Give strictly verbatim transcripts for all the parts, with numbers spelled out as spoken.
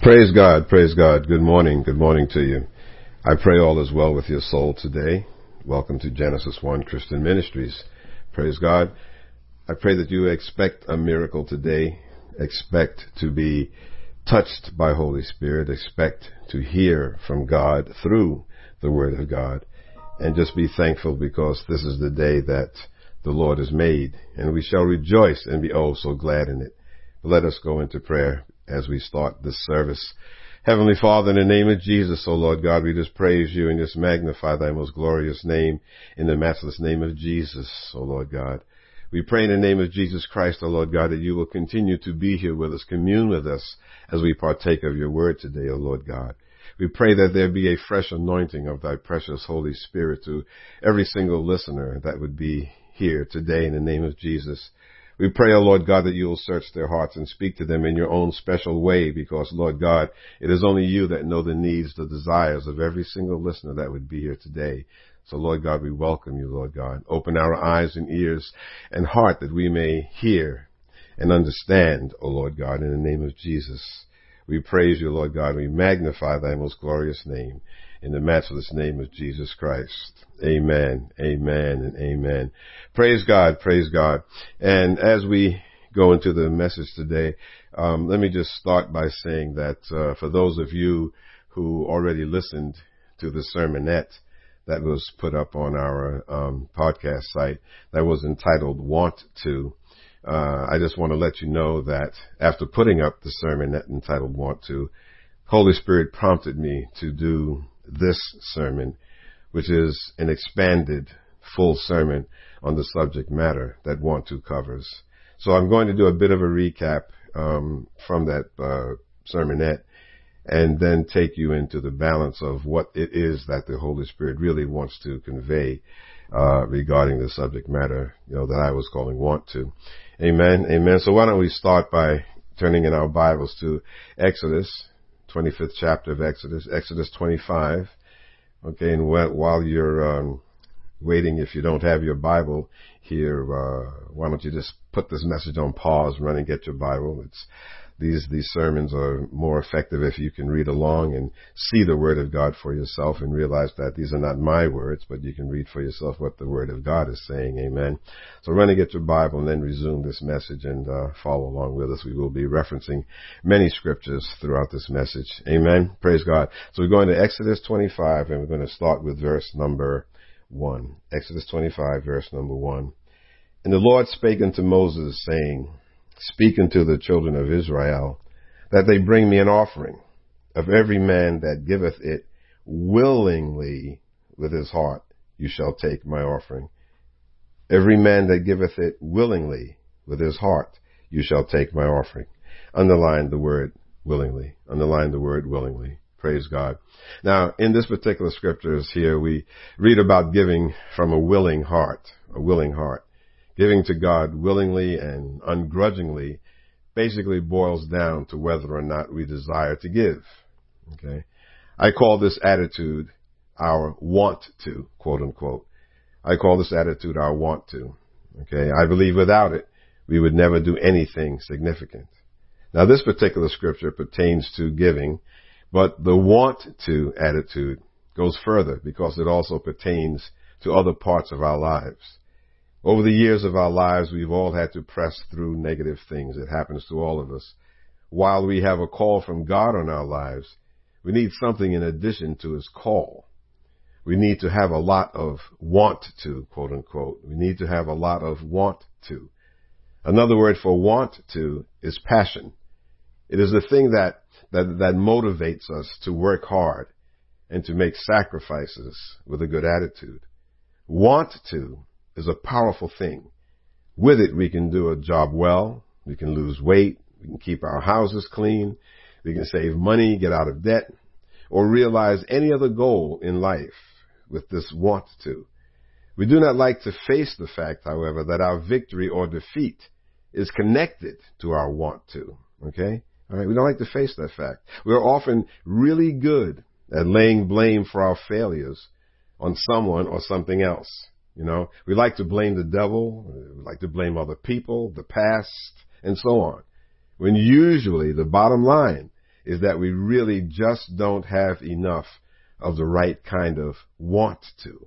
Praise God, praise God. Good morning, good morning to you. I pray all is well with your soul today. Welcome to Genesis one Christian Ministries. Praise God. I pray that you expect a miracle today. Expect to be touched by Holy Spirit. Expect to hear from God through the Word of God. And just be thankful because this is the day that the Lord has made. And we shall rejoice and be oh so glad in it. Let us go into prayer as we start this service. Heavenly Father, in the name of Jesus, O Lord God, we just praise you and just magnify thy most glorious name in the matchless name of Jesus, O Lord God. We pray in the name of Jesus Christ, O Lord God, that you will continue to be here with us, commune with us as we partake of your word today, O Lord God. We pray that there be a fresh anointing of thy precious Holy Spirit to every single listener that would be here today in the name of Jesus. We pray, O Lord God, that you will search their hearts and speak to them in your own special way because, Lord God, it is only you that know the needs, the desires of every single listener that would be here today. So, Lord God, we welcome you, Lord God. Open our eyes and ears and heart that we may hear and understand, O Lord God, in the name of Jesus. We praise you, Lord God. We magnify thy most glorious name in the matchless name of Jesus Christ. Amen, amen, and amen. Praise God, praise God. And as we go into the message today, um, let me just start by saying that uh, for those of you who already listened to the sermonette that was put up on our um, podcast site that was entitled Want To, uh, I just want to let you know that after putting up the sermonette entitled Want To, Holy Spirit prompted me to do this sermon, which is an expanded full sermon on the subject matter that Want To covers. So I'm going to do a bit of a recap um, from that uh, sermonette and then take you into the balance of what it is that the Holy Spirit really wants to convey uh, regarding the subject matter, you know, that I was calling Want To. Amen. Amen. So why don't we start by turning in our Bibles to Exodus, twenty-fifth chapter of Exodus, Exodus twenty-five. Okay, and while you're um, waiting, if you don't have your Bible here, uh, why don't you just put this message on pause, run and get your Bible. It's these these sermons are more effective if you can read along and see the Word of God for yourself and realize that these are not my words, but you can read for yourself what the Word of God is saying. Amen. So run and get your Bible and then resume this message and uh, follow along with us. We will be referencing many scriptures throughout this message. Amen. Praise God. So we're going to Exodus twenty-five and we're going to start with verse number one. Exodus twenty-five, verse number one. And the Lord spake unto Moses, saying, Speak unto the children of Israel, that they bring me an offering of every man that giveth it willingly with his heart. You shall take my offering. Every man that giveth it willingly with his heart, you shall take my offering. Underline the word willingly. Underline the word willingly. Praise God. Now, in this particular scriptures here, we read about giving from a willing heart, a willing heart. Giving to God willingly and ungrudgingly basically boils down to whether or not we desire to give. Okay, I call this attitude our want to, quote unquote. I call this attitude our want to. Okay, I believe without it, we would never do anything significant. Now, this particular scripture pertains to giving, but the want to attitude goes further because it also pertains to other parts of our lives. Over the years of our lives, we've all had to press through negative things. It happens to all of us. While we have a call from God on our lives, we need something in addition to his call. We need to have a lot of want to, quote unquote. We need to have a lot of want to. Another word for want to is passion. It is the thing that, that, that motivates us to work hard and to make sacrifices with a good attitude. Want to is a powerful thing. With it, we can do a job well, we can lose weight, we can keep our houses clean, we can save money, get out of debt, or realize any other goal in life with this want to. We do not like to face the fact, however, that our victory or defeat is connected to our want to. Okay? All right? We don't like to face that fact. We are often really good at laying blame for our failures on someone or something else. You know, we like to blame the devil, we like to blame other people, the past, and so on, when usually the bottom line is that we really just don't have enough of the right kind of want to.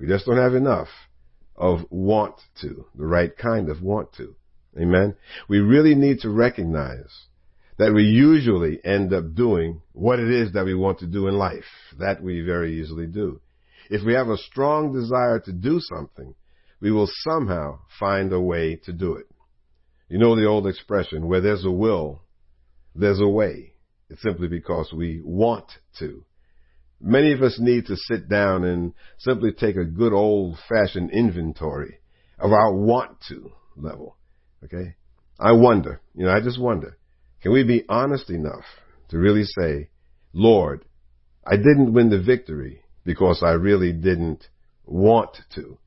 We just don't have enough of want to, the right kind of want to. Amen? We really need to recognize that we usually end up doing what it is that we want to do in life. That we very easily do. If we have a strong desire to do something, we will somehow find a way to do it. You know the old expression, where there's a will, there's a way. It's simply because we want to. Many of us need to sit down and simply take a good old-fashioned inventory of our want-to level, okay? I wonder, you know, I just wonder, can we be honest enough to really say, Lord, I didn't win the victory because I really didn't want to?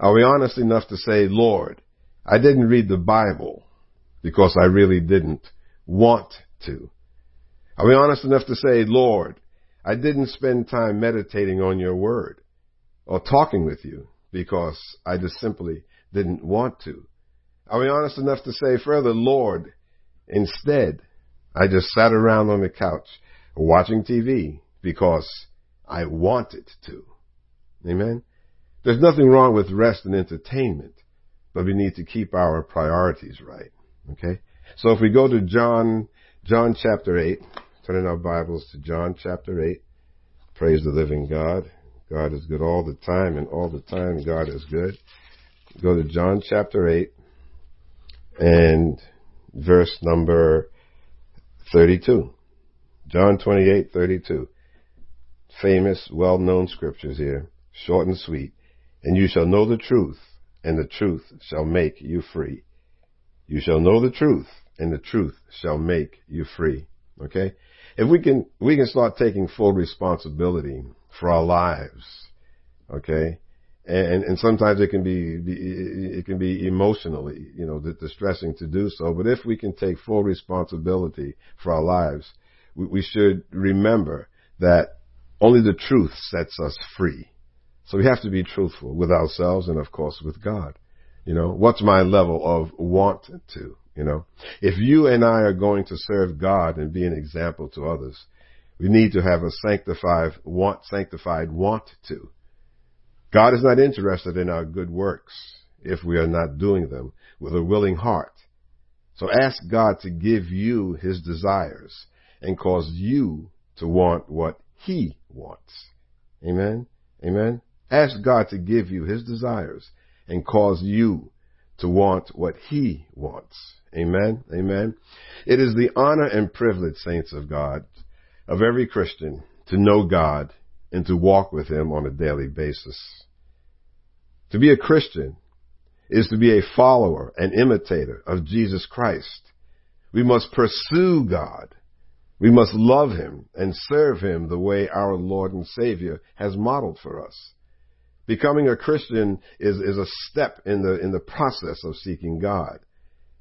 Are we honest enough to say, Lord, I didn't read the Bible because I really didn't want to? Are we honest enough to say, Lord, I didn't spend time meditating on your word or talking with you because I just simply didn't want to? Are we honest enough to say further, Lord, instead, I just sat around on the couch watching T V because I wanted to? Amen? There's nothing wrong with rest and entertainment, but we need to keep our priorities right. Okay? So if we go to John, John chapter eight, turning our Bibles to John chapter eight. Praise the living God. God is good all the time, and all the time God is good. Go to John chapter eight and verse number thirty-two. John twenty-eight, thirty-two. Famous, well-known scriptures here, short and sweet. And you shall know the truth, and the truth shall make you free. You shall know the truth, and the truth shall make you free. Okay? If we can, we can start taking full responsibility for our lives. Okay? And, and sometimes it can be, it can be emotionally, you know, distressing to do so. But if we can take full responsibility for our lives, we, we should remember that only the truth sets us free. So we have to be truthful with ourselves and, of course, with God. You know, what's my level of want to? You know, if you and I are going to serve God and be an example to others, we need to have a sanctified want, sanctified want to. God is not interested in our good works if we are not doing them with a willing heart. So ask God to give you his desires and cause you to want what he wants. Amen? Amen? Ask God to give you his desires and cause you to want what he wants. Amen? Amen? It is the honor and privilege, saints of God, of every Christian to know God and to walk with him on a daily basis. To be a Christian is to be a follower and imitator of Jesus Christ. We must pursue God. We must love him and serve him the way our Lord and Savior has modeled for us. Becoming a Christian is, is a step in the, in the process of seeking God.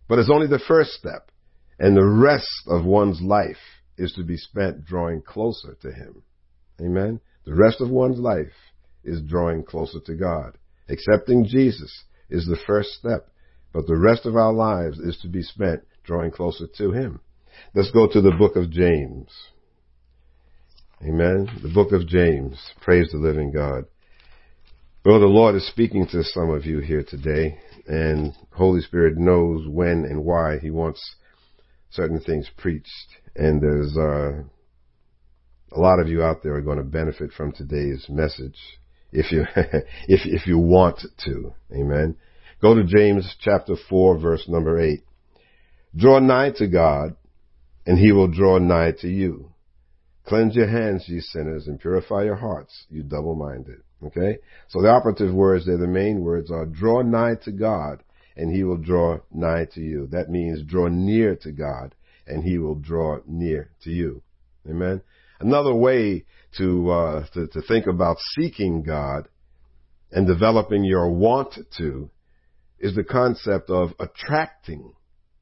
But it's only the first step, and the rest of one's life is to be spent drawing closer to him. Amen? The rest of one's life is drawing closer to God. Accepting Jesus is the first step, but the rest of our lives is to be spent drawing closer to him. Let's go to the book of James. Amen? The book of James. Praise the living God. Well, the Lord is speaking to some of you here today, and Holy Spirit knows when and why he wants certain things preached. And there's uh, a lot of you out there are going to benefit from today's message if you if if you want to. Amen. Go to James chapter four, verse number eight. Draw nigh to God, and he will draw nigh to you. Cleanse your hands, ye sinners, and purify your hearts, you double-minded. Okay? So the operative words there, the main words are draw nigh to God and he will draw nigh to you. That means draw near to God and he will draw near to you. Amen? Another way to, uh, to, to think about seeking God and developing your want to is the concept of attracting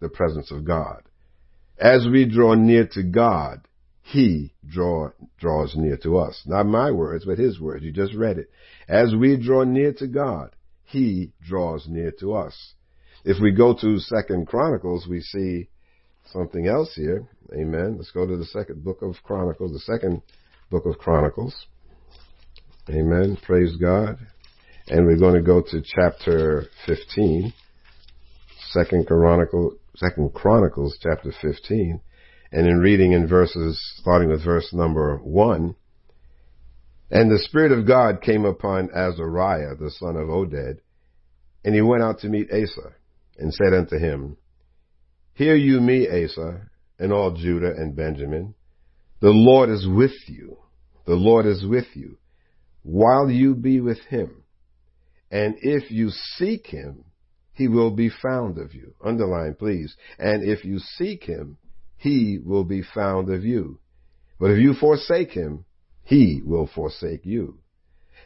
the presence of God. As we draw near to God, He draw, draws near to us. Not my words, but his words. You just read it. As we draw near to God, he draws near to us. If we go to Second Chronicles, we see something else here. Amen. Let's go to the second book of Chronicles, the second book of Chronicles. Amen. Praise God. And we're going to go to chapter fifteen, Second Chronicles, Second Chronicles, chapter fifteen, and in reading in verses, starting with verse number one, and the Spirit of God came upon Azariah, the son of Oded, and he went out to meet Asa, and said unto him, Hear you me, Asa, and all Judah and Benjamin. The Lord is with you. The Lord is with you, while you be with him. And if you seek him, he will be found of you. Underline, please. And if you seek him, he will be found of you. But if you forsake him, he will forsake you.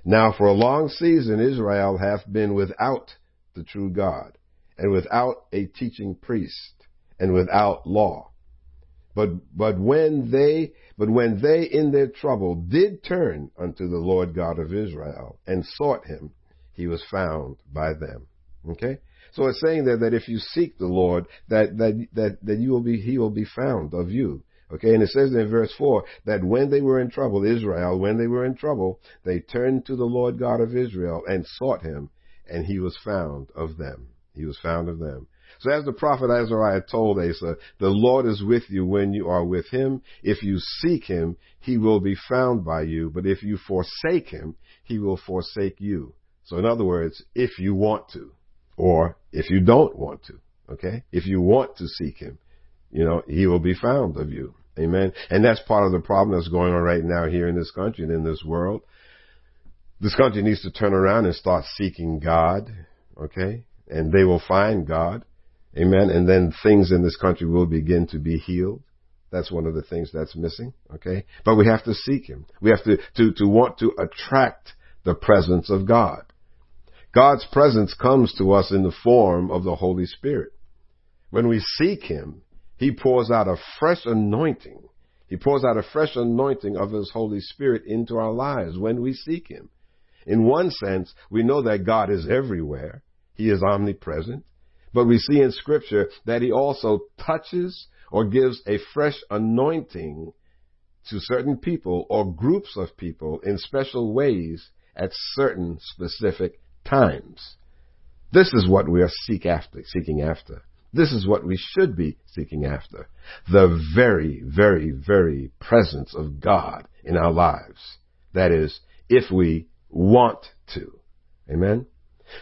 Now for a long season Israel hath been without the true God, and without a teaching priest, and without law. But, but when they, but when they in their trouble did turn unto the Lord God of Israel, and sought him, he was found by them. Okay? So it's saying there that if you seek the Lord, that, that, that, that you will be, he will be found of you. Okay? And it says in verse four, that when they were in trouble, Israel, when they were in trouble, they turned to the Lord God of Israel and sought him, and he was found of them. He was found of them. So as the prophet Azariah told Asa, the Lord is with you when you are with him. If you seek him, he will be found by you. But if you forsake him, he will forsake you. So in other words, if you want to, or if you don't want to, okay? If you want to seek him, you know, he will be found of you. Amen. And that's part of the problem that's going on right now here in this country and in this world. This country needs to turn around and start seeking God, okay? And they will find God. Amen. And then things in this country will begin to be healed. That's one of the things that's missing. Okay. But we have to seek him. We have to, to, to want to attract the presence of God. God's presence comes to us in the form of the Holy Spirit. When we seek him, he pours out a fresh anointing. He pours out a fresh anointing of his Holy Spirit into our lives when we seek him. In one sense, we know that God is everywhere. He is omnipresent. But we see in Scripture that he also touches or gives a fresh anointing to certain people or groups of people in special ways at certain specific times. This is what we are seek after, seeking after. This is what we should be seeking after. The very, very, very presence of God in our lives. That is, if we want to. Amen?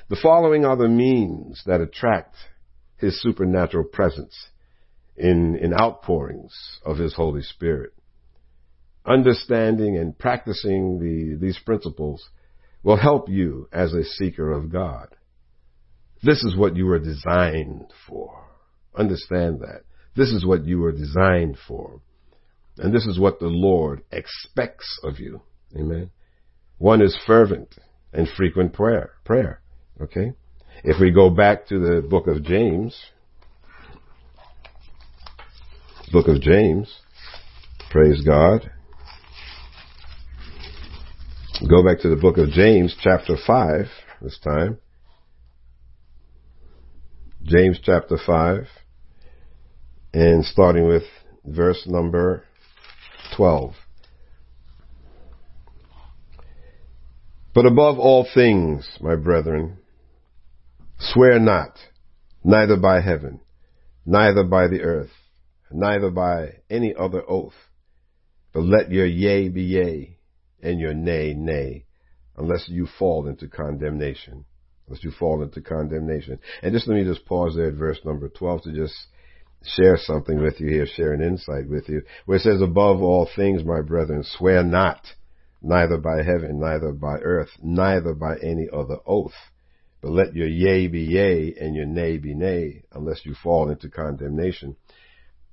The following are the means that attract his supernatural presence in, in outpourings of his Holy Spirit. Understanding and practicing the, these principles will help you as a seeker of God. This is what you were designed for. Understand that. This is what you were designed for. And this is what the Lord expects of you. Amen. One is fervent and frequent prayer. prayer. Okay, if we go back to the book of James, book of James, praise God. Go back to the book of James, chapter five, this time. James chapter five, and starting with verse number twelve. But above all things, my brethren, swear not, neither by heaven, neither by the earth, neither by any other oath, but let your yea be yea, and your nay, nay, unless you fall into condemnation. Unless you fall into condemnation. And just let me just pause there at verse number twelve to just share something with you here, share an insight with you, where it says, above all things, my brethren, swear not, neither by heaven, neither by earth, neither by any other oath. But let your yea be yea and your nay be nay, unless you fall into condemnation.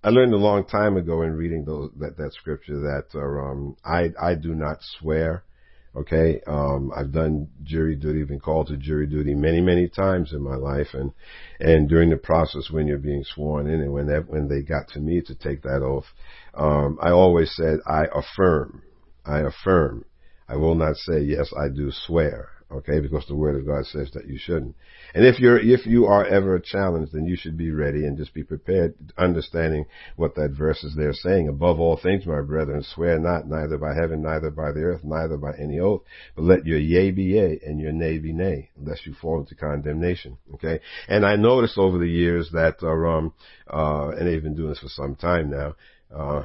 I learned a long time ago in reading those, that, that scripture that uh, um, I, I do not swear, okay? Um, I've done jury duty, been called to jury duty many, many times in my life. And, and during the process when you're being sworn in and when, that, when they got to me to take that oath, um, I always said, I affirm, I affirm. I will not say, yes, I do swear. okay? Because the Word of God says that you shouldn't. And if you're, if you are ever challenged, then you should be ready and just be prepared, understanding what that verse is there saying. Above all things, my brethren, swear not, neither by heaven, neither by the earth, neither by any oath, but let your yea be yea and your nay be nay, lest you fall into condemnation, okay? And I noticed over the years that, uh, um, uh, and they've been doing this for some time now, Uh,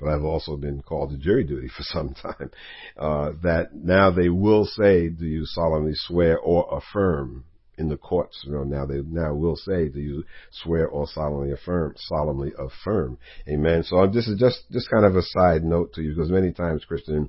but I've also been called to jury duty for some time, uh, that now they will say, do you solemnly swear or affirm in the courts? You know, now they now will say, do you swear or solemnly affirm, solemnly affirm? Amen. So I'm, this is just, just kind of a side note to you, because many times Christian,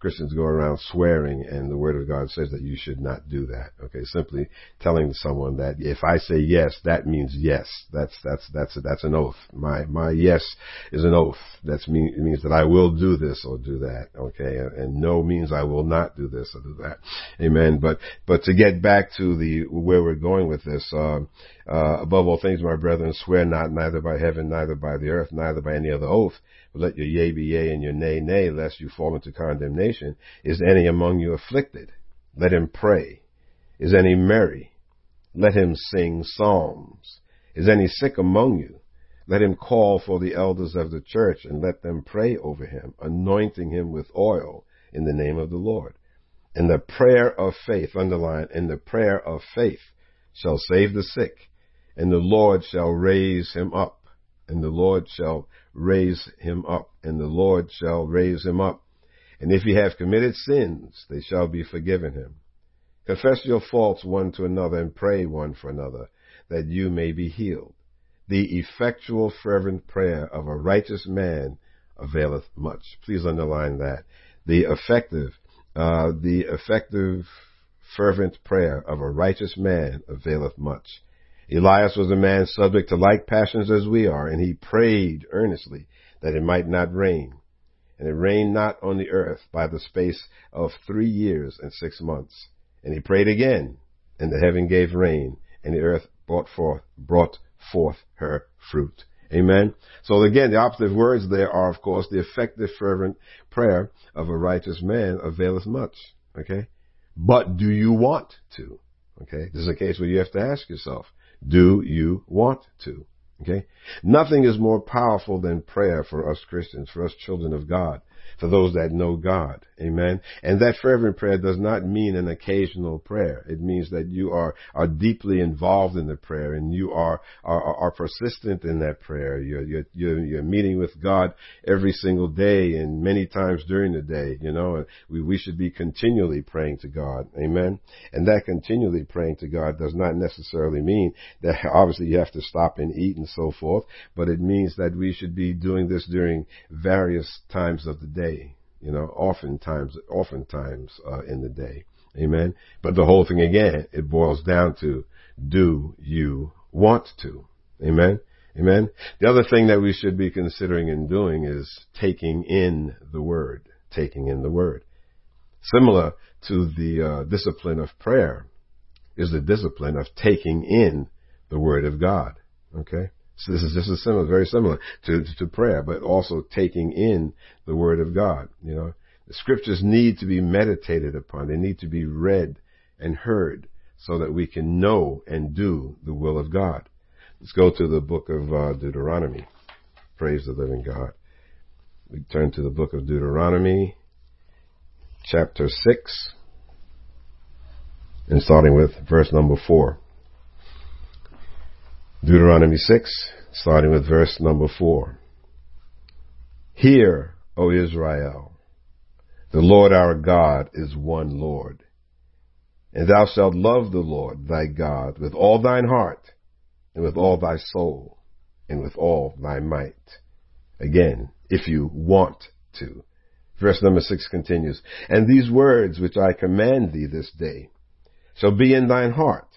Christians go around swearing, and the Word of God says that you should not do that. Okay, simply telling someone that if I say yes, that means yes. That's that's that's that's an oath. My my yes is an oath. That's mean it means that I will do this or do that. Okay, and no means I will not do this or do that. Amen. But but to get back to the where we're going with this, uh, uh, above all things, my brethren, swear not, neither by heaven, neither by the earth, neither by any other oath. But let your yea be yea and your nay nay, lest you fall into condemnation. Is any among you afflicted? Let him pray. Is any merry? Let him sing psalms. Is any sick among you? Let him call for the elders of the church, and let them pray over him, anointing him with oil in the name of the Lord. And the prayer of faith, underline, and the prayer of faith shall save the sick, and the Lord shall raise him up, and the Lord shall raise him up, and the Lord shall raise him up. And if ye have committed sins, they shall be forgiven him. Confess your faults one to another, and pray one for another, that you may be healed. The effectual fervent prayer of a righteous man availeth much. Please underline that. The effective, uh, the effective fervent prayer of a righteous man availeth much. Elias was a man subject to like passions as we are, and he prayed earnestly that it might not rain. And it rained not on the earth by the space of three years and six months. And he prayed again, and the heaven gave rain, and the earth brought forth, brought forth her fruit. Amen. So again, the operative words there are, of course, the effective, fervent prayer of a righteous man availeth much. Okay. But do you want to? Okay. This is a case where you have to ask yourself, do you want to? Okay? Nothing is more powerful than prayer for us Christians, for us children of God, for those that know God. Amen? And that fervent prayer does not mean an occasional prayer. It means that you are, are deeply involved in the prayer, and you are, are, are persistent in that prayer. You're, you're, you're, you're meeting with God every single day and many times during the day, you know, and we, we should be continually praying to God. Amen? And that continually praying to God does not necessarily mean that obviously you have to stop and eat and so forth, but it means that we should be doing this during various times of the day, you know, oftentimes, oftentimes uh, in the day. Amen. But the whole thing again, it boils down to, do you want to? Amen. Amen. The other thing that we should be considering and doing is taking in the word, taking in the word. Similar to the uh, discipline of prayer is the discipline of taking in the Word of God. Okay, so this is this is similar, very similar to to prayer, but also taking in the Word of God. You know, the Scriptures need to be meditated upon; they need to be read and heard, so that we can know and do the will of God. Let's go to the book of uh, Deuteronomy. Praise the living God. We turn to the book of Deuteronomy, chapter six, and starting with verse number four. Deuteronomy six, starting with verse number four. Hear, O Israel, the Lord our God is one Lord, and thou shalt love the Lord thy God with all thine heart, and with all thy soul, and with all thy might. Again, if you want to. Verse number six continues, and these words which I command thee this day shall be in thine heart,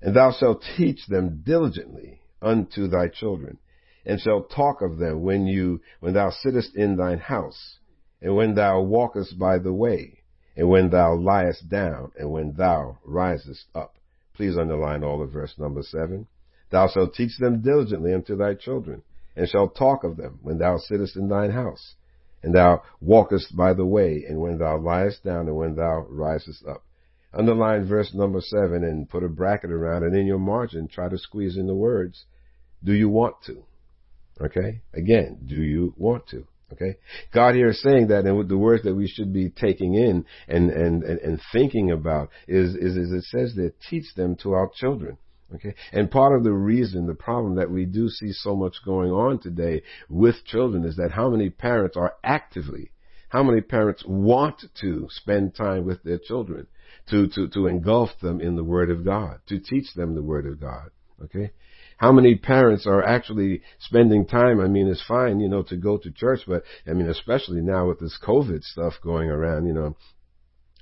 and thou shalt teach them diligently unto thy children, and shalt talk of them when you, when thou sittest in thine house, and when thou walkest by the way, and when thou liest down, and when thou risest up. Please underline all of verse number seven. Thou shalt teach them diligently unto thy children, and shalt talk of them when thou sittest in thine house, and thou walkest by the way, and when thou liest down, and when thou risest up. underline verse number seven and put a bracket around, and in your margin, try to squeeze in the words, do you want to? Okay? Again, do you want to? Okay? God here is saying that, and with the words that we should be taking in and, and, and, and thinking about is, is, is it says there, teach them to our children. Okay? And part of the reason, the problem that we do see so much going on today with children is that how many parents are actively, how many parents want to spend time with their children, to, to, to engulf them in the Word of God, to teach them the Word of God. Okay? How many parents are actually spending time? I mean, it's fine, you know, to go to church, but I mean, especially now with this COVID stuff going around, you know,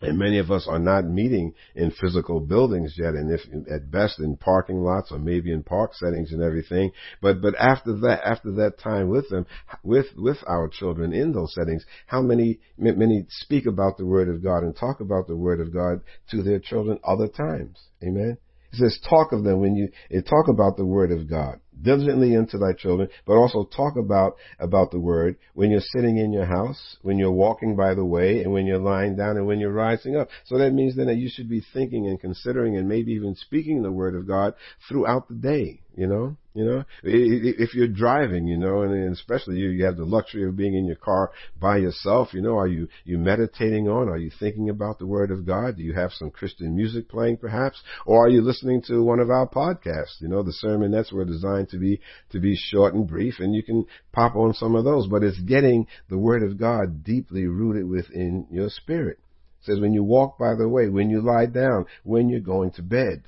and many of us are not meeting in physical buildings yet, and if at best in parking lots or maybe in park settings and everything. But, but after that, after that time with them, with, with our children in those settings, how many, many speak about the Word of God and talk about the Word of God to their children other times? Amen. It says, talk of them when you it talk about the Word of God diligently unto thy children, but also talk about about the Word when you're sitting in your house, when you're walking by the way, and when you're lying down, and when you're rising up. So that means then that you should be thinking and considering and maybe even speaking the Word of God throughout the day. You know, you know, if you're driving, you know, and especially you, you have the luxury of being in your car by yourself. You know, are you, you meditating on? Are you thinking about the Word of God? Do you have some Christian music playing perhaps? Or are you listening to one of our podcasts? You know, the sermonettes were designed to be, to be short and brief, and you can pop on some of those, but it's getting the Word of God deeply rooted within your spirit. It says when you walk by the way, when you lie down, when you're going to bed.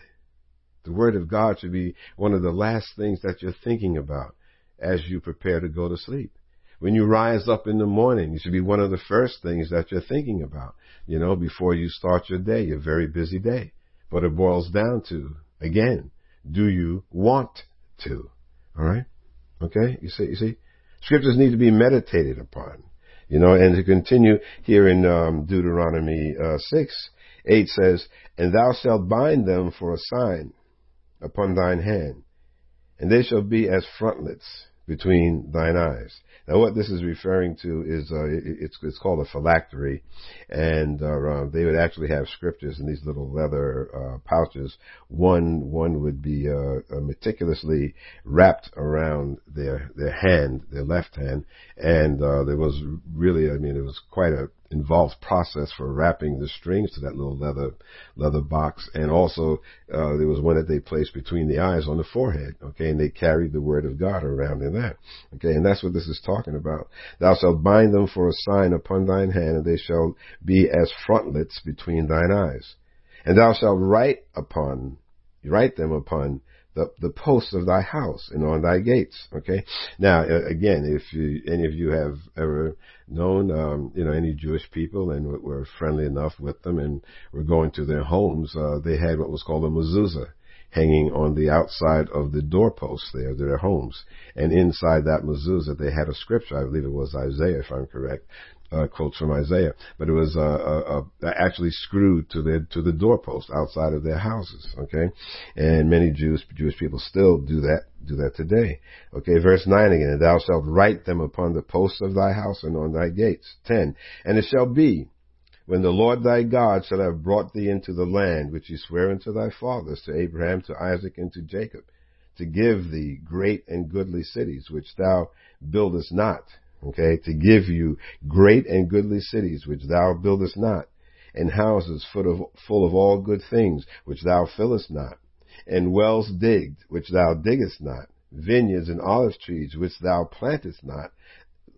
The Word of God should be one of the last things that you're thinking about as you prepare to go to sleep. When you rise up in the morning, it should be one of the first things that you're thinking about, you know, before you start your day, your very busy day. But it boils down to, again, do you want to? All right? Okay? You see, you see? Scriptures need to be meditated upon, you know, and to continue here in um, Deuteronomy uh, six, eight says, and thou shalt bind them for a sign upon thine hand, and they shall be as frontlets between thine eyes. Now, what this is referring to is uh, it, it's it's called a phylactery, and uh, um, they would actually have scriptures in these little leather uh, pouches. One one would be uh, uh, meticulously wrapped around their their hand, their left hand, and uh, there was really, I mean, it was quite a involved process for wrapping the strings to that little leather leather box. And also uh, there was one that they placed between the eyes on the forehead, okay, and they carried the Word of God around in that. Okay, and that's what this is talking about. Thou shalt bind them for a sign upon thine hand, and they shall be as frontlets between thine eyes. And thou shalt write upon write them upon The, the posts of thy house and on thy gates. Okay. Now, again, if you, any of you have ever known, um, you know, any Jewish people and were friendly enough with them and were going to their homes, uh, they had what was called a mezuzah hanging on the outside of the doorposts there, their homes. And inside that mezuzah, they had a scripture. I believe it was Isaiah, if I'm correct. Uh, quotes from Isaiah, but it was uh, uh, uh, actually screwed to the to the doorpost outside of their houses. Okay, and many Jews Jewish people still do that do that today. Okay, verse nine again, and thou shalt write them upon the posts of thy house and on thy gates. Ten, and it shall be when the Lord thy God shall have brought thee into the land which he sware unto thy fathers, to Abraham, to Isaac, and to Jacob, to give thee great and goodly cities which thou buildest not. Okay, to give you great and goodly cities which thou buildest not, and houses full of, full of all good things which thou fillest not, and wells digged which thou diggest not, vineyards and olive trees which thou plantest not,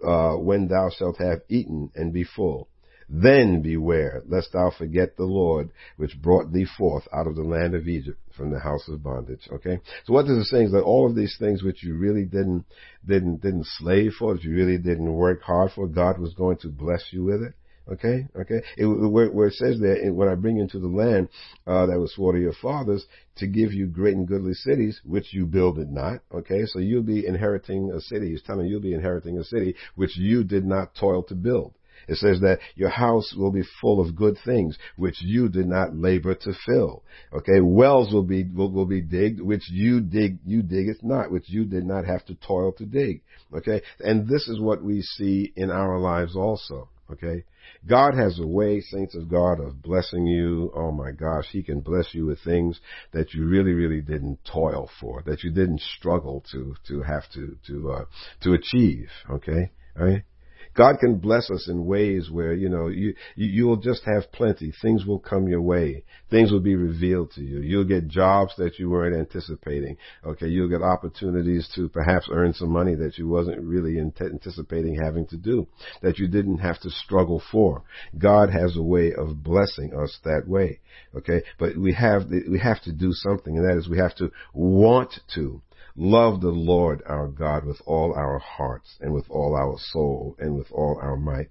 uh, when thou shalt have eaten and be full. Then beware, lest thou forget the Lord, which brought thee forth out of the land of Egypt from the house of bondage. Okay? So what this is saying is that all of these things which you really didn't, didn't, didn't slave for, if you really didn't work hard for, God was going to bless you with it. Okay? Okay? It, where, where it says there, when I bring you into the land, uh, that was swore to your fathers, to give you great and goodly cities, which you builded not. Okay? So you'll be inheriting a city. He's telling you you'll be inheriting a city which you did not toil to build. It says that your house will be full of good things, which you did not labor to fill. Okay, wells will be will, will be digged, which you dig you diggeth not, which you did not have to toil to dig. Okay, and this is what we see in our lives also. Okay. God has a way, saints of God, of blessing you. Oh my gosh. He can bless you with things that you really, really didn't toil for, that you didn't struggle to, to have to, to, uh, to achieve. Okay. All right. God can bless us in ways where, you know, you, you, you will just have plenty. Things will come your way. Things will be revealed to you. You'll get jobs that you weren't anticipating. Okay. You'll get opportunities to perhaps earn some money that you wasn't really anticipating having to do, that you didn't have to struggle for. God has a way of blessing us that way. Okay. But we have, we have to do something, and that is we have to want to love the Lord our God with all our hearts and with all our soul and with all our might.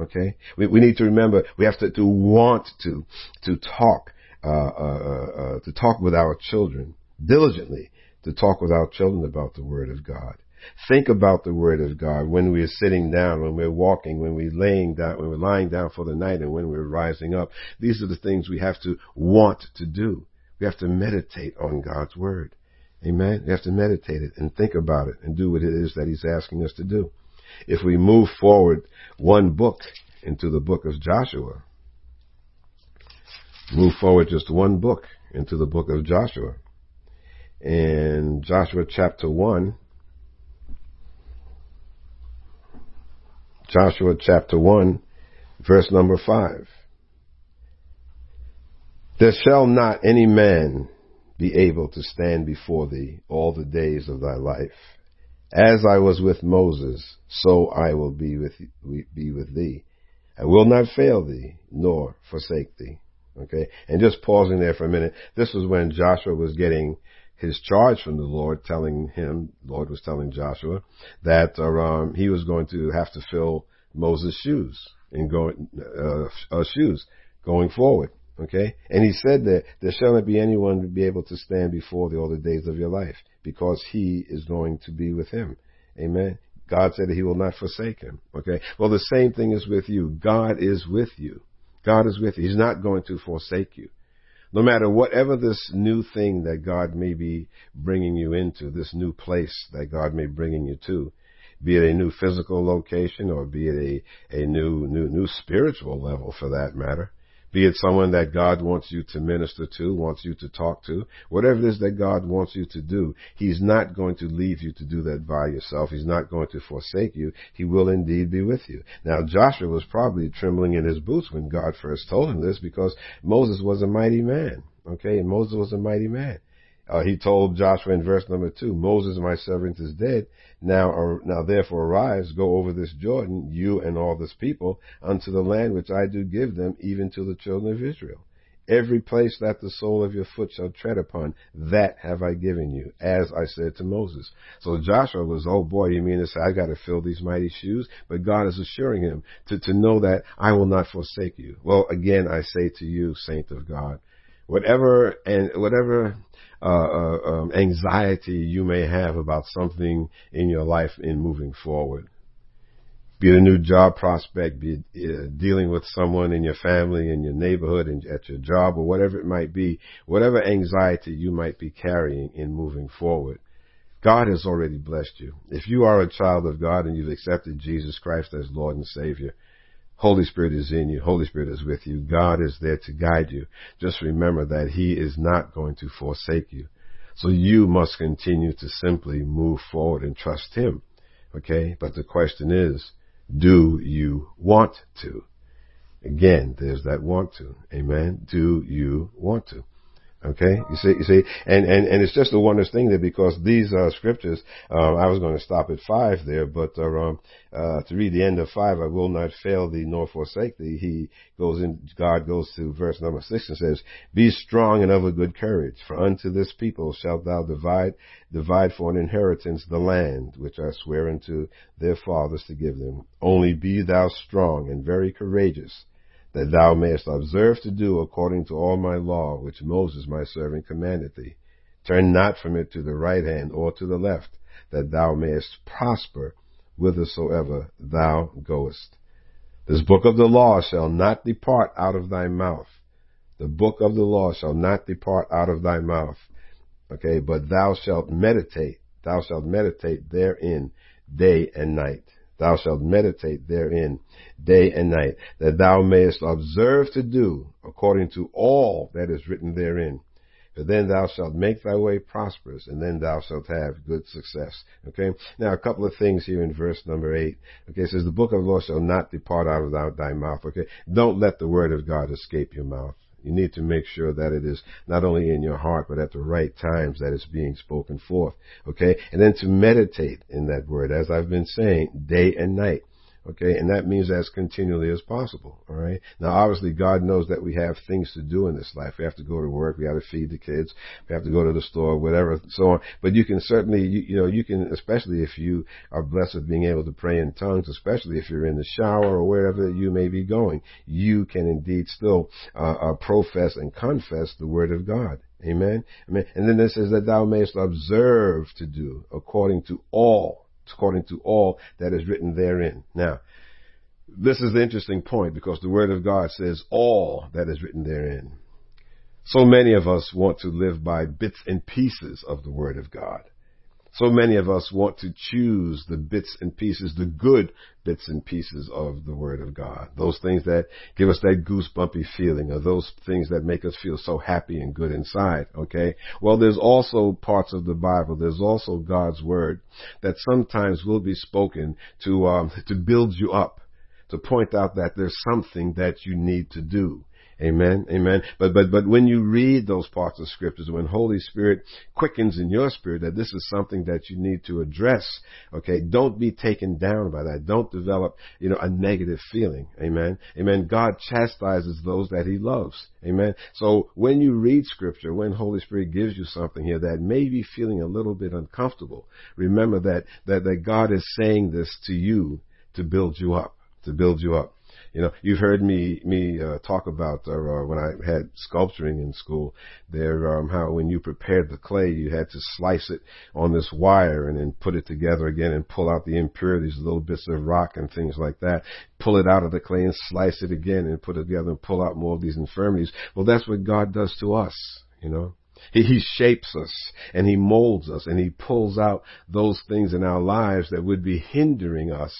Okay? We, we need to remember we have to, to want to, to talk, uh, uh, uh, to talk with our children, diligently to talk with our children about the Word of God. Think about the Word of God when we're sitting down, when we're walking, when we're laying down, when we're lying down for the night, and when we're rising up. These are the things we have to want to do. We have to meditate on God's Word. Amen. We have to meditate it and think about it and do what it is that he's asking us to do. If we move forward one book into the book of Joshua, move forward just one book into the book of Joshua. And Joshua chapter one, Joshua chapter one, verse number five. There shall not any man be able to stand before thee all the days of thy life. As I was with Moses, so I will be with be with thee. I will not fail thee, nor forsake thee. Okay? And just pausing there for a minute, this was when Joshua was getting his charge from the Lord, telling him, the Lord was telling Joshua, that um, he was going to have to fill Moses' shoes, and go, uh, uh, shoes going forward. Okay? And he said that there shall not be anyone be able to stand before thee all the days of your life, because he is going to be with him. Amen. God said that he will not forsake him. Okay. Well, the same thing is with you. God is with you. God is with you. He's not going to forsake you. No matter whatever this new thing that God may be bringing you into, this new place that God may be bringing you to, be it a new physical location or be it a, a new, new, new spiritual level for that matter, be it someone that God wants you to minister to, wants you to talk to, whatever it is that God wants you to do, he's not going to leave you to do that by yourself. He's not going to forsake you. He will indeed be with you. Now, Joshua was probably trembling in his boots when God first told him this, because Moses was a mighty man. Okay, and Moses was a mighty man. Uh, he told Joshua in verse number two, Moses, my servant, is dead. Now, uh, now therefore arise, go over this Jordan, you and all this people, unto the land which I do give them, even to the children of Israel. Every place that the sole of your foot shall tread upon, that have I given you, as I said to Moses. So Joshua was, oh boy, you mean to say I got to fill these mighty shoes? But God is assuring him to, to know that I will not forsake you. Well, again, I say to you, saint of God, whatever and whatever uh, uh, um, anxiety you may have about something in your life in moving forward, be it a new job prospect, be it uh, dealing with someone in your family, in your neighborhood, in, at your job, or whatever it might be, whatever anxiety you might be carrying in moving forward, God has already blessed you. If you are a child of God and you've accepted Jesus Christ as Lord and Savior, Holy Spirit is in you. Holy Spirit is with you. God is there to guide you. Just remember that he is not going to forsake you. So you must continue to simply move forward and trust him. Okay? But the question is, do you want to? Again, there's that want to. Amen? Do you want to? Okay? You see, you see, and, and, and it's just a wondrous thing there, because these, uh, scriptures, um, I was going to stop at five there, but, uh, um, uh, to read the end of five, I will not fail thee nor forsake thee. He goes in, God goes to verse number six and says, be strong and of a good courage, for unto this people shalt thou divide, divide for an inheritance the land, which I swear unto their fathers to give them. Only be thou strong and very courageous, that thou mayest observe to do according to all my law, which Moses my servant commanded thee. Turn not from it to the right hand or to the left, that thou mayest prosper whithersoever thou goest. This book of the law shall not depart out of thy mouth. The book of the law shall not depart out of thy mouth. Okay, but thou shalt meditate, thou shalt meditate therein day and night, Thou shalt meditate therein day and night, that thou mayest observe to do according to all that is written therein. For then thou shalt make thy way prosperous, and then thou shalt have good success. Okay? Now, a couple of things here in verse number eight. Okay, it says, the book of the law shall not depart out of thy mouth. Okay? Don't let the word of God escape your mouth. You need to make sure that it is not only in your heart, but at the right times that it's being spoken forth, okay? And then to meditate in that word, as I've been saying, day and night, okay? And that means as continually as possible, all right? Now, obviously, God knows that we have things to do in this life. We have to go to work. We have to feed the kids. We have to go to the store, whatever, so on. But you can certainly, you, you know, you can, especially if you are blessed with being able to pray in tongues, especially if you're in the shower or wherever you may be going, you can indeed still uh, uh profess and confess the word of God. Amen? Amen. And then it says that thou mayest observe to do according to all according to all that is written therein. Now, this is the interesting point, because the Word of God says all that is written therein. So many of us want to live by bits and pieces of the Word of God. So many of us want to choose the bits and pieces, the good bits and pieces of the Word of God. Those things that give us that goosebumpy feeling, or those things that make us feel so happy and good inside, okay? Well, there's also parts of the Bible, there's also God's Word that sometimes will be spoken to, um, to build you up, to point out that there's something that you need to do. Amen, amen. But, but, but when you read those parts of scriptures, when Holy Spirit quickens in your spirit that this is something that you need to address, okay, don't be taken down by that. Don't develop, you know, a negative feeling. Amen, amen. God chastises those that he loves. Amen. So when you read scripture, when Holy Spirit gives you something here that may be feeling a little bit uncomfortable, remember that, that, that God is saying this to you to build you up, to build you up. You know, you've heard me me uh, talk about uh, uh, when I had sculpturing in school, there um, how when you prepared the clay, you had to slice it on this wire and then put it together again and pull out the impurities, little bits of rock and things like that. Pull it out of the clay and slice it again and put it together and pull out more of these infirmities. Well, that's what God does to us, you know. He, he shapes us and he molds us and he pulls out those things in our lives that would be hindering us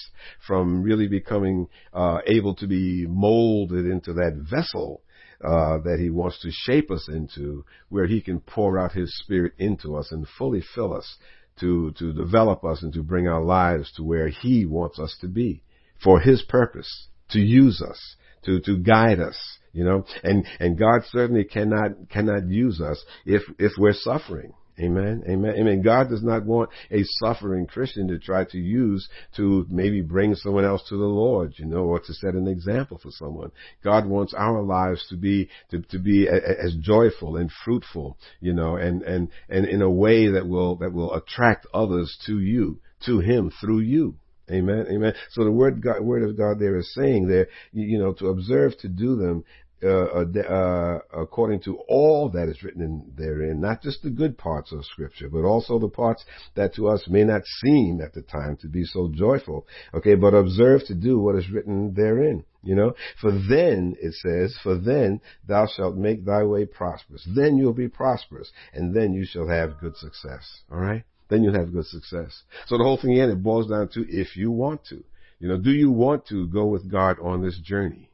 from really becoming uh, able to be molded into that vessel uh, that he wants to shape us into, where he can pour out his spirit into us and fully fill us to, to develop us and to bring our lives to where he wants us to be for his purpose, to use us, to, to guide us. You know, and, and God certainly cannot, cannot use us if, if we're suffering. Amen. Amen. Amen. God does not want a suffering Christian to try to use to maybe bring someone else to the Lord, you know, or to set an example for someone. God wants our lives to be, to, to be a, a, as joyful and fruitful, you know, and, and, and in a way that will, that will attract others to you, to him through you. Amen. Amen. So the word God, word of God there is saying there, you, you know, to observe, to do them, Uh, uh, according to all that is written in therein, not just the good parts of scripture, but also the parts that to us may not seem at the time to be so joyful. Okay, but observe to do what is written therein, you know. For then, it says, for then thou shalt make thy way prosperous. Then you'll be prosperous, and then you shall have good success, all right? Then you'll have good success. So the whole thing again, it boils down to if you want to. You know, do you want to go with God on this journey?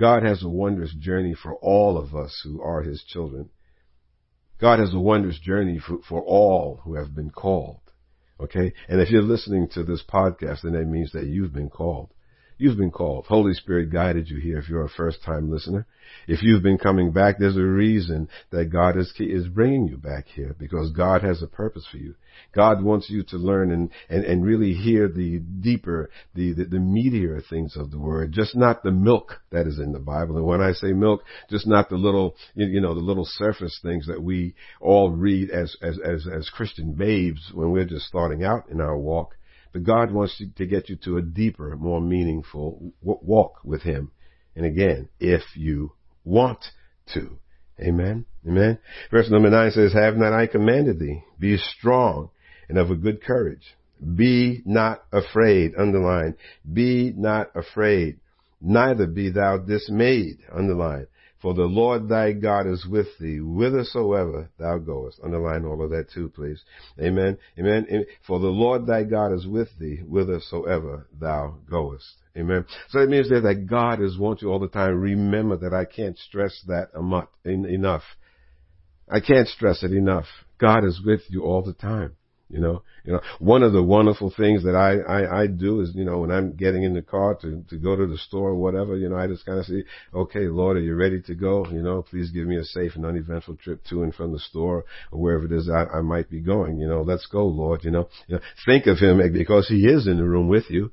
God has a wondrous journey for all of us who are his children. God has a wondrous journey for, for all who have been called, okay? And if you're listening to this podcast, then that means that you've been called. You've been called. Holy Spirit guided you here if you're a first-time listener. If you've been coming back, there's a reason that God is is bringing you back here, because God has a purpose for you. God wants you to learn and, and, and really hear the deeper, the, the, the meatier things of the Word, just not the milk that is in the Bible. And when I say milk, just not the little, you know, the little surface things that we all read as, as, as, as Christian babes when we're just starting out in our walk. But God wants to get you to a deeper, more meaningful walk with him. And again, if you want to. Amen? Amen? Verse number nine says, have not I commanded thee? Be strong and of a good courage. Be not afraid. Underline. Be not afraid. Neither be thou dismayed. Underline. For the Lord thy God is with thee, whithersoever thou goest. Underline all of that too, please. Amen. Amen. For the Lord thy God is with thee, whithersoever thou goest. Amen. So it means there that God is with you all the time. Remember that. I can't stress that enough. I can't stress it enough. God is with you all the time. You know, you know, one of the wonderful things that I, I, I do is, you know, when I'm getting in the car to, to go to the store or whatever, you know, I just kind of say, okay, Lord, are you ready to go? You know, please give me a safe and uneventful trip to and from the store or wherever it is I, I might be going. You know, let's go, Lord, you know, you know, think of him because he is in the room with you.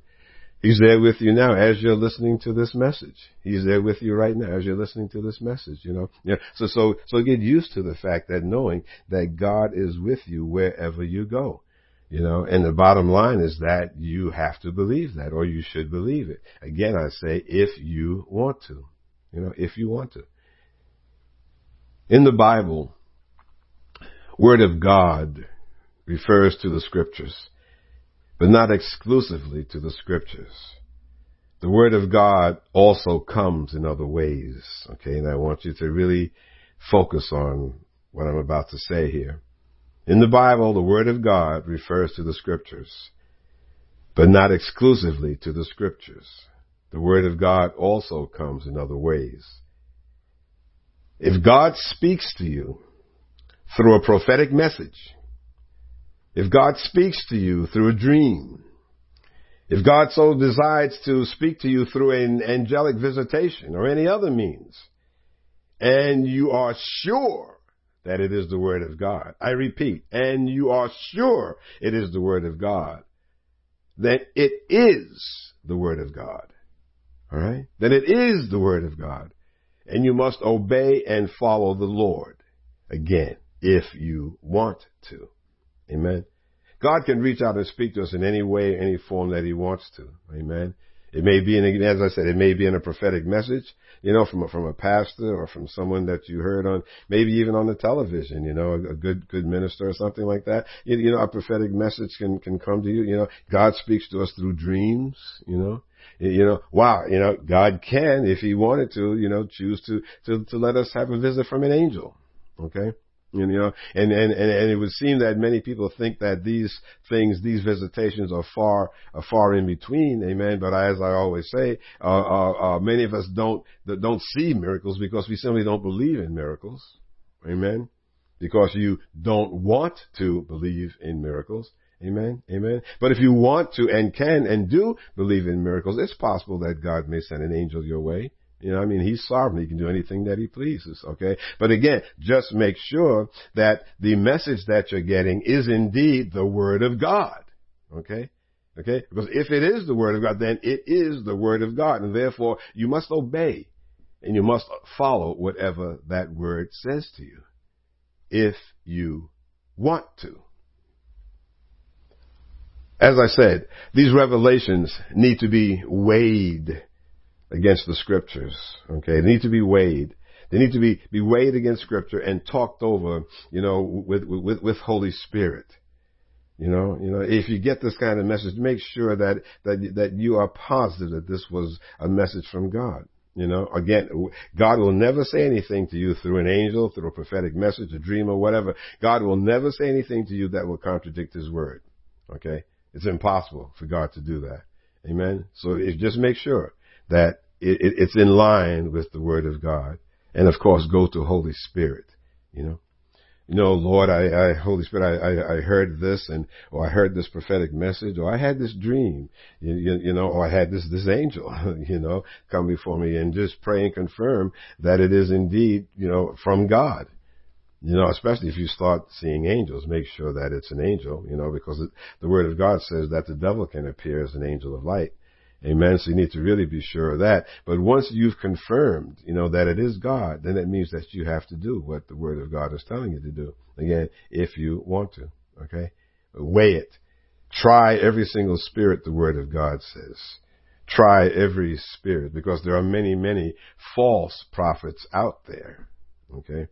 He's there with you now as you're listening to this message. He's there with you right now as you're listening to this message, you know. Yeah. So, so, so get used to the fact that knowing that God is with you wherever you go, you know. And the bottom line is that you have to believe that, or you should believe it. Again, I say, if you want to, you know, if you want to. In the Bible, Word of God refers to the Scriptures, but not exclusively to the Scriptures. The Word of God also comes in other ways, okay? And I want you to really focus on what I'm about to say here. In the Bible, the Word of God refers to the Scriptures, but not exclusively to the Scriptures. The Word of God also comes in other ways. If God speaks to you through a prophetic message, if God speaks to you through a dream, if God so decides to speak to you through an angelic visitation or any other means, and you are sure that it is the Word of God, I repeat, and you are sure it is the Word of God, then it is the Word of God. All right? Then it is the Word of God. And you must obey and follow the Lord, again, if you want to. Amen. God can reach out and speak to us in any way, any form that he wants to. Amen. It may be, in, as I said, it may be in a prophetic message, you know, from a, from a pastor or from someone that you heard on, maybe even on the television, you know, a, a good good minister or something like that. You, you know, a prophetic message can, can come to you. You know, God speaks to us through dreams, you know. You know, wow, you know, God can, if he wanted to, you know, choose to, to, to let us have a visit from an angel. Okay. You know, and, and, and it would seem that many people think that these things, these visitations are far, are far in between. Amen. But as I always say, uh, uh, uh, many of us don't, don't see miracles because we simply don't believe in miracles. Amen. Because you don't want to believe in miracles. Amen. Amen. But if you want to and can and do believe in miracles, it's possible that God may send an angel your way. You know, I mean, he's sovereign. He can do anything that he pleases, okay? But again, just make sure that the message that you're getting is indeed the Word of God, okay? Okay? Because if it is the Word of God, then it is the Word of God, and therefore you must obey and you must follow whatever that Word says to you if you want to. As I said, these revelations need to be weighed against the Scriptures, okay? They need to be weighed. They need to be, be weighed against Scripture and talked over, you know, with, with, with Holy Spirit. You know, you know, if you get this kind of message, make sure that, that, that you are positive that this was a message from God. You know, again, God will never say anything to you through an angel, through a prophetic message, a dream or whatever. God will never say anything to you that will contradict his word, okay? It's impossible for God to do that. Amen? So if, just make sure that it, it, it's in line with the Word of God. And of course, go to Holy Spirit, you know. You know, Lord, I, I Holy Spirit, I, I, I heard this, and or I heard this prophetic message, or I had this dream, you, you, you know, or I had this, this angel, you know, come before me, and just pray and confirm that it is indeed, you know, from God. You know, especially if you start seeing angels, make sure that it's an angel, you know, because it, the Word of God says that the devil can appear as an angel of light. Amen. So you need to really be sure of that. But once you've confirmed, you know, that it is God, then it means that you have to do what the Word of God is telling you to do. Again, if you want to, okay? Weigh it. Try every single spirit, the Word of God says. Try every spirit, because there are many, many false prophets out there, okay?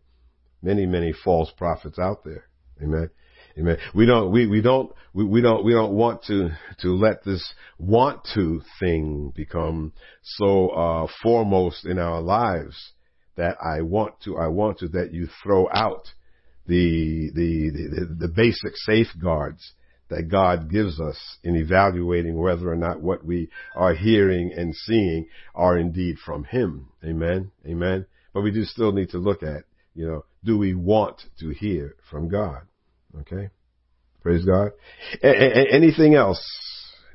Many, many false prophets out there. Amen. Amen. We don't, we, we don't, we, we don't, we don't want to, to let this want to thing become so, uh, foremost in our lives that I want to, I want to, that you throw out the, the, the, the basic safeguards that God gives us in evaluating whether or not what we are hearing and seeing are indeed from Him. Amen. Amen. But we do still need to look at, you know, do we want to hear from God? Okay. Praise God. A- a- anything else,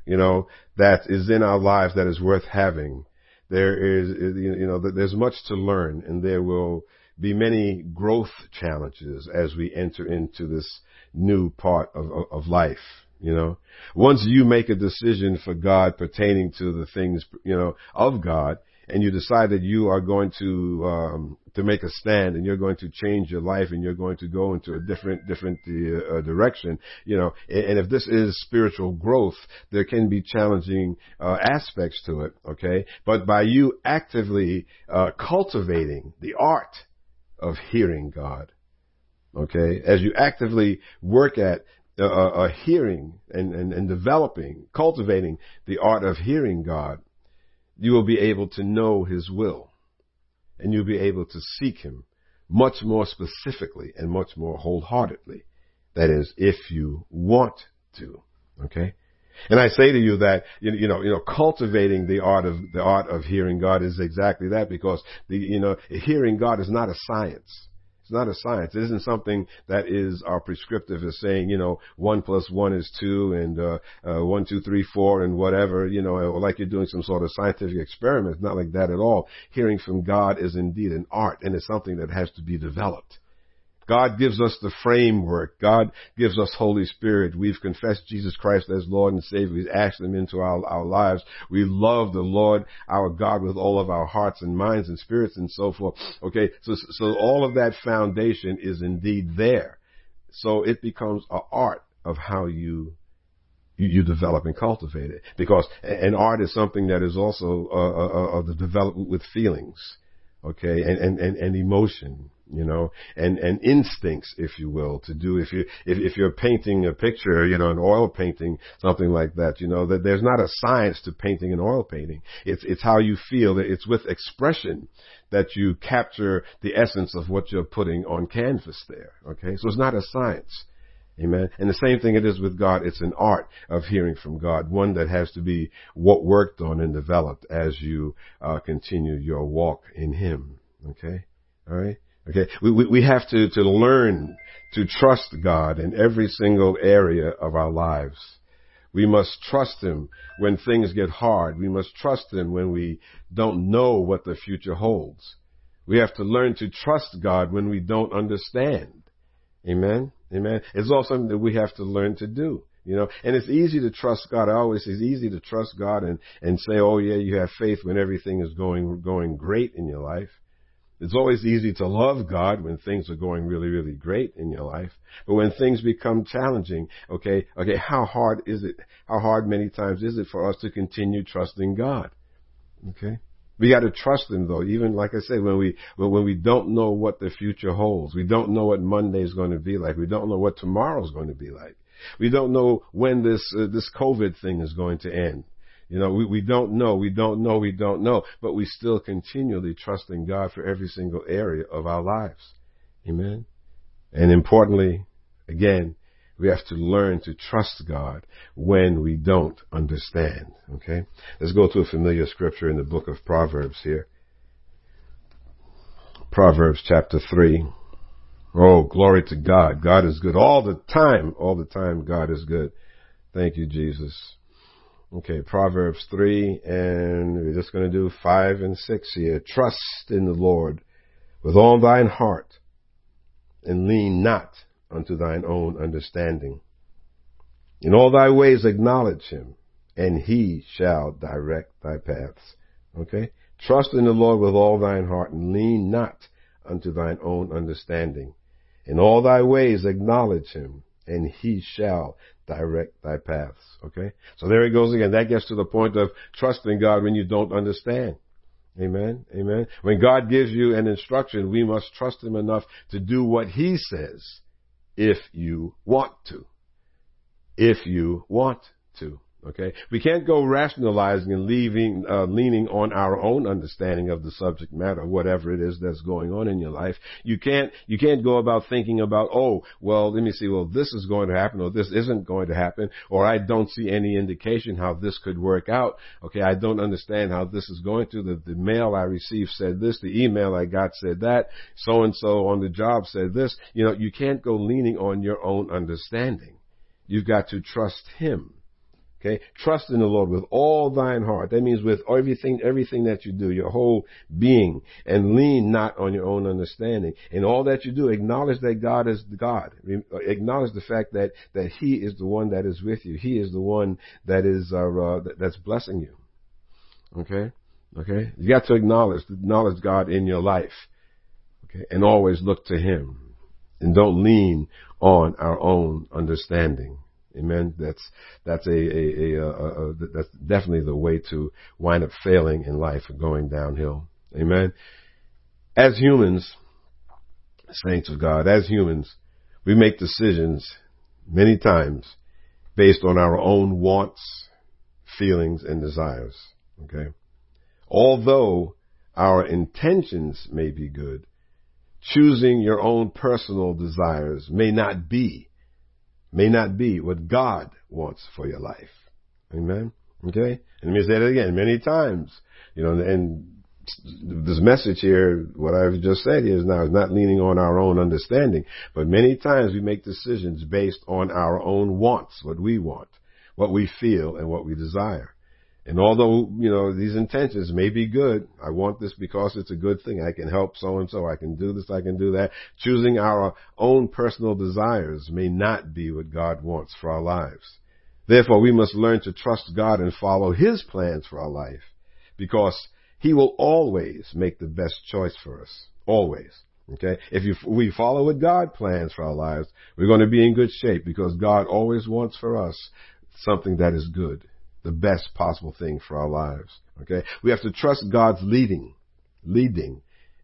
you know, that is in our lives that is worth having. There is, you know, there's much to learn, and there will be many growth challenges as we enter into this new part of, of, of life, you know. Once you make a decision for God pertaining to the things, you know, of God, and you decide that you are going to, um, to make a stand, and you're going to change your life, and you're going to go into a different, different uh, direction, you know, and if this is spiritual growth, there can be challenging, uh, aspects to it, okay? But by you actively, uh, cultivating the art of hearing God, okay? As you actively work at, uh, uh hearing and, and, and developing, cultivating the art of hearing God, you will be able to know His will, and you'll be able to seek Him much more specifically and much more wholeheartedly. That is, if you want to, okay? And I say to you that, you know, you know, cultivating the art of, the art of hearing God is exactly that, because the, you know, hearing God is not a science. It's not a science. It isn't something that is our prescriptive as saying, you know, one plus one is two, and uh, uh, one, two, three, four, and whatever, you know, like you're doing some sort of scientific experiment. It's not like that at all. Hearing from God is indeed an art, and it's something that has to be developed. God gives us the framework. God gives us Holy Spirit. We've confessed Jesus Christ as Lord and Savior. We've asked Him into our, our lives. We love the Lord, our God, with all of our hearts and minds and spirits and so forth. Okay, so so all of that foundation is indeed there. So it becomes an art of how you you, you develop and cultivate it, because an art is something that is also uh, uh, uh, developed with feelings, okay, and and and, and emotion. You know, and, and instincts, if you will, to do, if you, if, if you're painting a picture, you know, an oil painting, something like that, you know, that there's not a science to painting an oil painting. It's, it's how you feel. It's with expression that you capture the essence of what you're putting on canvas there. Okay. So it's not a science. Amen. And the same thing it is with God. It's an art of hearing from God, one that has to be what worked on and developed as you, uh, continue your walk in Him. Okay. All right. Okay, we, we, we have to, to learn to trust God in every single area of our lives. We must trust Him when things get hard. We must trust Him when we don't know what the future holds. We have to learn to trust God when we don't understand. Amen? Amen? It's all something that we have to learn to do. You know, and it's easy to trust God. I always say it's easy to trust God and, and say, oh yeah, you have faith when everything is going, going great in your life. It's always easy to love God when things are going really, really great in your life. But when things become challenging, okay, okay, how hard is it? How hard many times is it for us to continue trusting God? Okay? We got to trust Him though, even like I said, when we, when we don't know what the future holds. We don't know what Monday is going to be like. We don't know what tomorrow is going to be like. We don't know when this, uh, this COVID thing is going to end. You know, we, we don't know, we don't know, we don't know, but we still continually trusting God for every single area of our lives. Amen. And importantly, again, we have to learn to trust God when we don't understand. Okay. Let's go to a familiar scripture in the book of Proverbs here. Proverbs chapter three. Oh, glory to God. God is good all the time. All the time, God is good. Thank you, Jesus. Okay, Proverbs three, and we're just going to do five and six here. Trust in the Lord with all thine heart, and lean not unto thine own understanding. In all thy ways acknowledge Him, and He shall direct thy paths. Okay? Trust in the Lord with all thine heart, and lean not unto thine own understanding. In all thy ways acknowledge Him, and He shall direct thy paths. Okay? So there it goes again. That gets to the point of trusting God when you don't understand. Amen? Amen? When God gives you an instruction, we must trust Him enough to do what He says if you want to. If you want to. Okay, we can't go rationalizing and leaving, uh, leaning on our own understanding of the subject matter, whatever it is that's going on in your life. You can't, you can't go about thinking about, oh, well, let me see, well, this is going to happen, or this isn't going to happen, or I don't see any indication how this could work out. Okay, I don't understand how this is going to. The, the mail I received said this, the email I got said that, so and so on the job said this. You know, you can't go leaning on your own understanding. You've got to trust Him. Okay, trust in the Lord with all thine heart. That means with everything, everything that you do, your whole being, and lean not on your own understanding. In all that you do, acknowledge that God is God. Acknowledge the fact that that He is the one that is with you. He is the one that is uh, uh, that's blessing you. Okay, okay. You got to acknowledge acknowledge God in your life. Okay, and always look to Him, and don't lean on our own understanding. Amen. That's that's a, a, a, a, a that's definitely the way to wind up failing in life and going downhill. Amen. As humans, saints of God, as humans, we make decisions many times based on our own wants, feelings, and desires. Okay. Although our intentions may be good, choosing your own personal desires may not be. May not be what God wants for your life. Amen? Okay? And let me say that again many times. You know, and this message here, what I've just said here is now is not leaning on our own understanding. But many times we make decisions based on our own wants, what we want, what we feel, and what we desire. And although, you know, these intentions may be good, I want this because it's a good thing, I can help so-and-so, I can do this, I can do that, choosing our own personal desires may not be what God wants for our lives. Therefore, we must learn to trust God and follow His plans for our life, because He will always make the best choice for us, always. Okay? If you, we follow what God plans for our lives, we're going to be in good shape, because God always wants for us something that is good. The best possible thing for our lives. Okay? We have to trust God's leading, leading,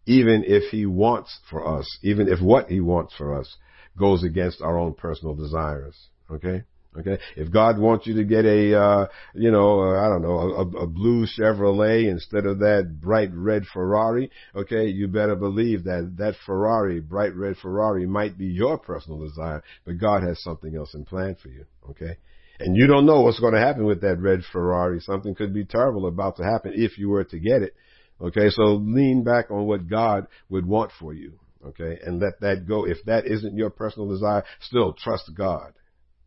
even if He wants for us, even if what He wants for us goes against our own personal desires. Okay? Okay? If God wants you to get a, uh, you know, uh, I don't know, a, a blue Chevrolet instead of that bright red Ferrari, okay, you better believe that that Ferrari, bright red Ferrari, might be your personal desire, but God has something else in plan for you. Okay? And you don't know what's going to happen with that red Ferrari. Something could be terrible about to happen if you were to get it. Okay, so lean back on what God would want for you. Okay, and let that go. If that isn't your personal desire, still trust God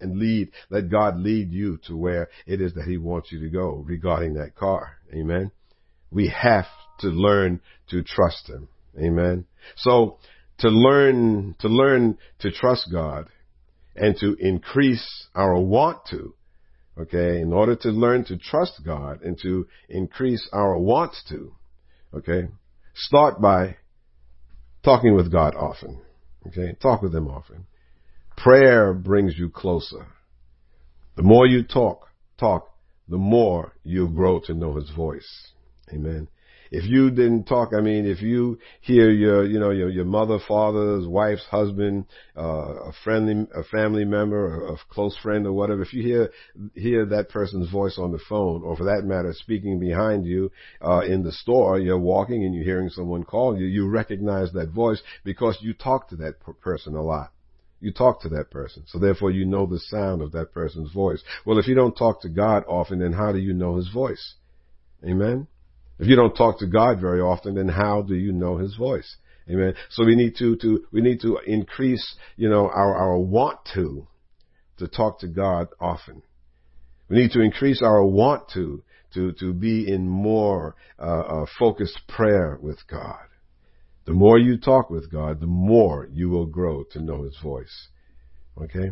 and lead. Let God lead you to where it is that He wants you to go regarding that car. Amen. We have to learn to trust Him. Amen. So to learn, to learn to trust God, and to increase our want to, okay, in order to learn to trust God and to increase our wants to, okay, start by talking with God often, okay, talk with Him often. Prayer brings you closer. The more you talk, talk, the more you'll grow to know His voice, amen. If you didn't talk, I mean, if you hear your, you know, your, your mother, father's, wife's, husband, uh, a friendly, a family member, a, a close friend or whatever, if you hear, hear that person's voice on the phone, or for that matter, speaking behind you, uh, in the store, you're walking and you're hearing someone call you, you recognize that voice because you talk to that person a lot. You talk to that person. So therefore you know the sound of that person's voice. Well, if you don't talk to God often, then how do you know His voice? Amen. If you don't talk to God very often, then how do you know His voice? Amen. So we need to, to, we need to increase, you know, our, our want to, to talk to God often. We need to increase our want to, to, to be in more, uh, uh, focused prayer with God. The more you talk with God, the more you will grow to know His voice. Okay.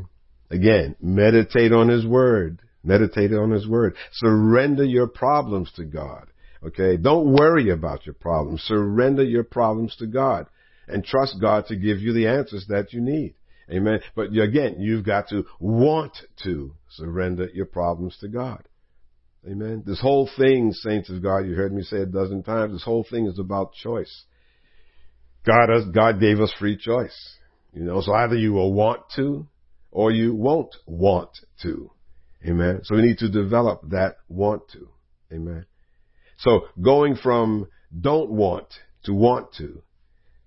Again, meditate on His word. Meditate on His word. Surrender your problems to God. Okay, don't worry about your problems. Surrender your problems to God and trust God to give you the answers that you need. Amen. But again, you've got to want to surrender your problems to God. Amen. This whole thing, saints of God, you heard me say a dozen times, this whole thing is about choice. God, has, God gave us free choice. You know, so either you will want to or you won't want to. Amen. So we need to develop that want to. Amen. So going from don't want to want to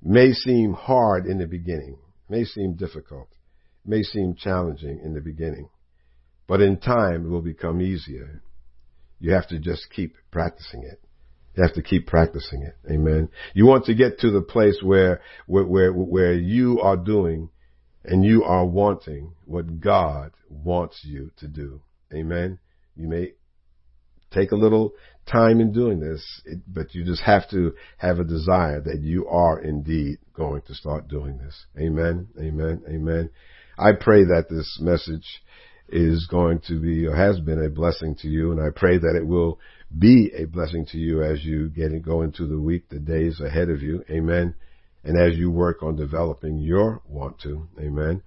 may seem hard in the beginning, may seem difficult, may seem challenging in the beginning, but in time it will become easier. You have to just keep practicing it. You have to keep practicing it. Amen. You want to get to the place where, where, where, where you are doing and you are wanting what God wants you to do. Amen. You may take a little time in doing this, but you just have to have a desire that you are indeed going to start doing this. Amen. Amen. Amen. I pray that this message is going to be or has been a blessing to you, and I pray that it will be a blessing to you as you get and go into the week, the days ahead of you. Amen. And as you work on developing your want to. Amen.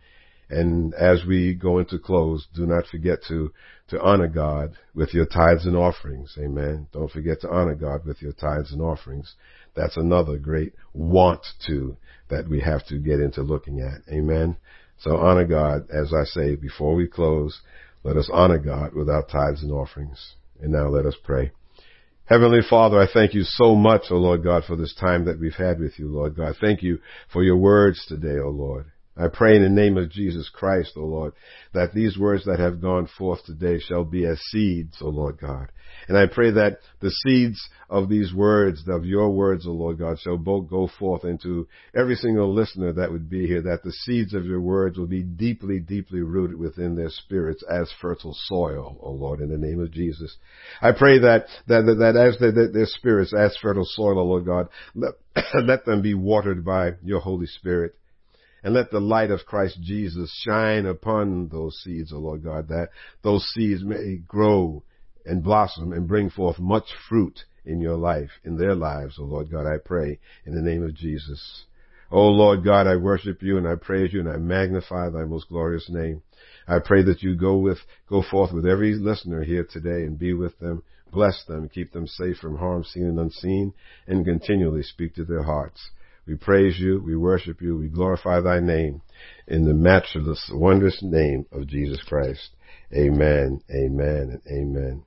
And as we go into close, do not forget to, to honor God with your tithes and offerings. Amen. Don't forget to honor God with your tithes and offerings. That's another great want to that we have to get into looking at. Amen. So honor God, as I say, before we close, let us honor God with our tithes and offerings. And now let us pray. Heavenly Father, I thank you so much, O Lord God, for this time that we've had with you, Lord God. Thank you for your words today, O Lord. I pray in the name of Jesus Christ, O Lord, that these words that have gone forth today shall be as seeds, O Lord God. And I pray that the seeds of these words, of your words, O Lord God, shall both go forth into every single listener that would be here, that the seeds of your words will be deeply, deeply rooted within their spirits as fertile soil, O Lord, in the name of Jesus. I pray that, that, that, that as they, that their spirits, as fertile soil, O Lord God, let, let them be watered by your Holy Spirit. And let the light of Christ Jesus shine upon those seeds, O Lord God, that those seeds may grow and blossom and bring forth much fruit in your life, in their lives, O Lord God, I pray, in the name of Jesus. O Lord God, I worship you and I praise you and I magnify thy most glorious name. I pray that you go with, go forth with every listener here today and be with them, bless them, keep them safe from harm seen and unseen, and continually speak to their hearts. We praise you, we worship you, we glorify thy name in the matchless, wondrous name of Jesus Christ. Amen, amen, and amen.